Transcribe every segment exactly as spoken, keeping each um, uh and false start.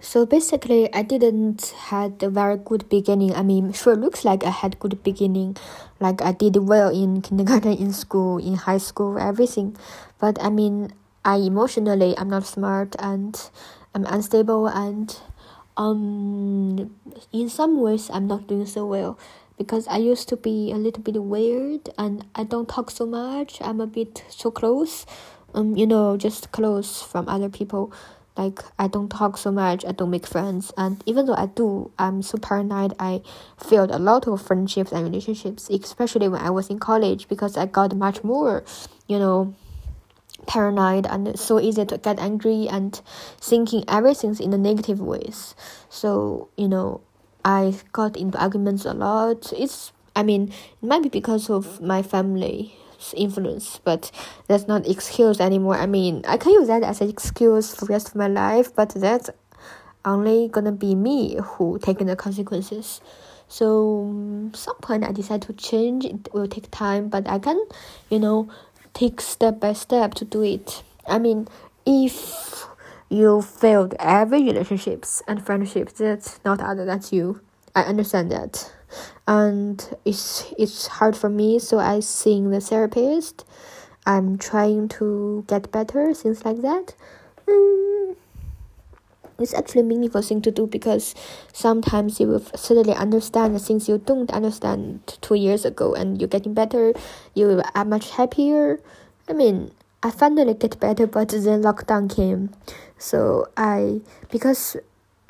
So basically, I didn't had a very good beginning. I mean, sure, looks like I had good beginning, like I did well in kindergarten, in school, in high school, everything. But I mean, I emotionally, I'm not smart and I'm unstable and um, in some ways, I'm not doing so well because I used to be a little bit weird and I don't talk so much. I'm a bit so close, um, you know, just close from other people. Like, I don't talk so much, I don't make friends. And even though I do, I'm so paranoid. I failed a lot of friendships and relationships, especially when I was in college, because I got much more, you know, paranoid and so easy to get angry and thinking everything's in the negative ways. So, you know, I got into arguments a lot. It's, I mean, it might be because of my family influence, but that's not excuse anymore. I mean, I can use that as an excuse for the rest of my life, but that's only gonna be me who taking the consequences. So um, some point I decide to change. It will take time, but I can, you know, take step by step to do it. I mean, if you failed every relationships and friendships, that's not other, that's you. I understand that. And it's it's hard for me, so I'm seeing the therapist. I'm trying to get better, things like that. Mm. It's actually a meaningful thing to do because sometimes you will suddenly understand the things you don't understand two years ago, and you're getting better. You are much happier. I mean, I finally get better, but then lockdown came, so I because.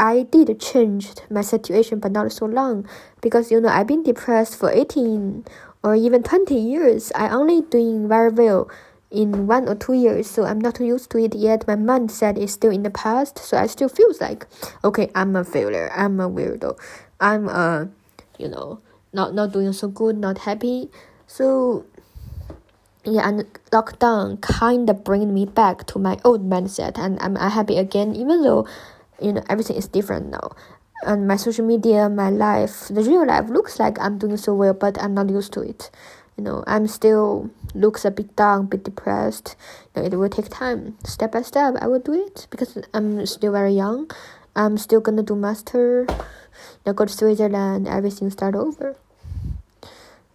I did change my situation, but not so long, because, you know, I've been depressed for eighteen or even twenty years. I only doing very well in one or two years, so I'm not used to it yet. My mindset is still in the past, so I still feels like, okay, I'm a failure, I'm a weirdo, I'm a, you know, not not doing so good, not happy. So yeah, and lockdown kind of bring me back to my old mindset, and I'm unhappy again, even though, you know, everything is different now. And my social media, my life, the real life looks like I'm doing so well, but I'm not used to it. You know, I'm still looks a bit down, a bit depressed. You know, it will take time. Step by step, I will do it because I'm still very young. I'm still going to do master, you know, go to Switzerland, everything start over.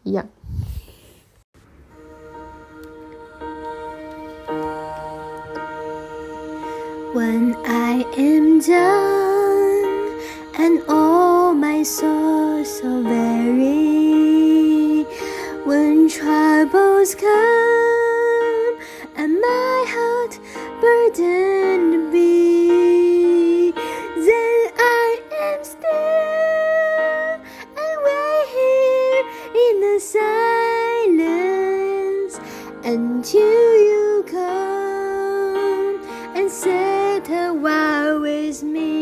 Yeah. When I am done and all my sorrows are weary, when troubles come and my heart burdened be, then I am still and wait here in the silence until you come and say, while with me.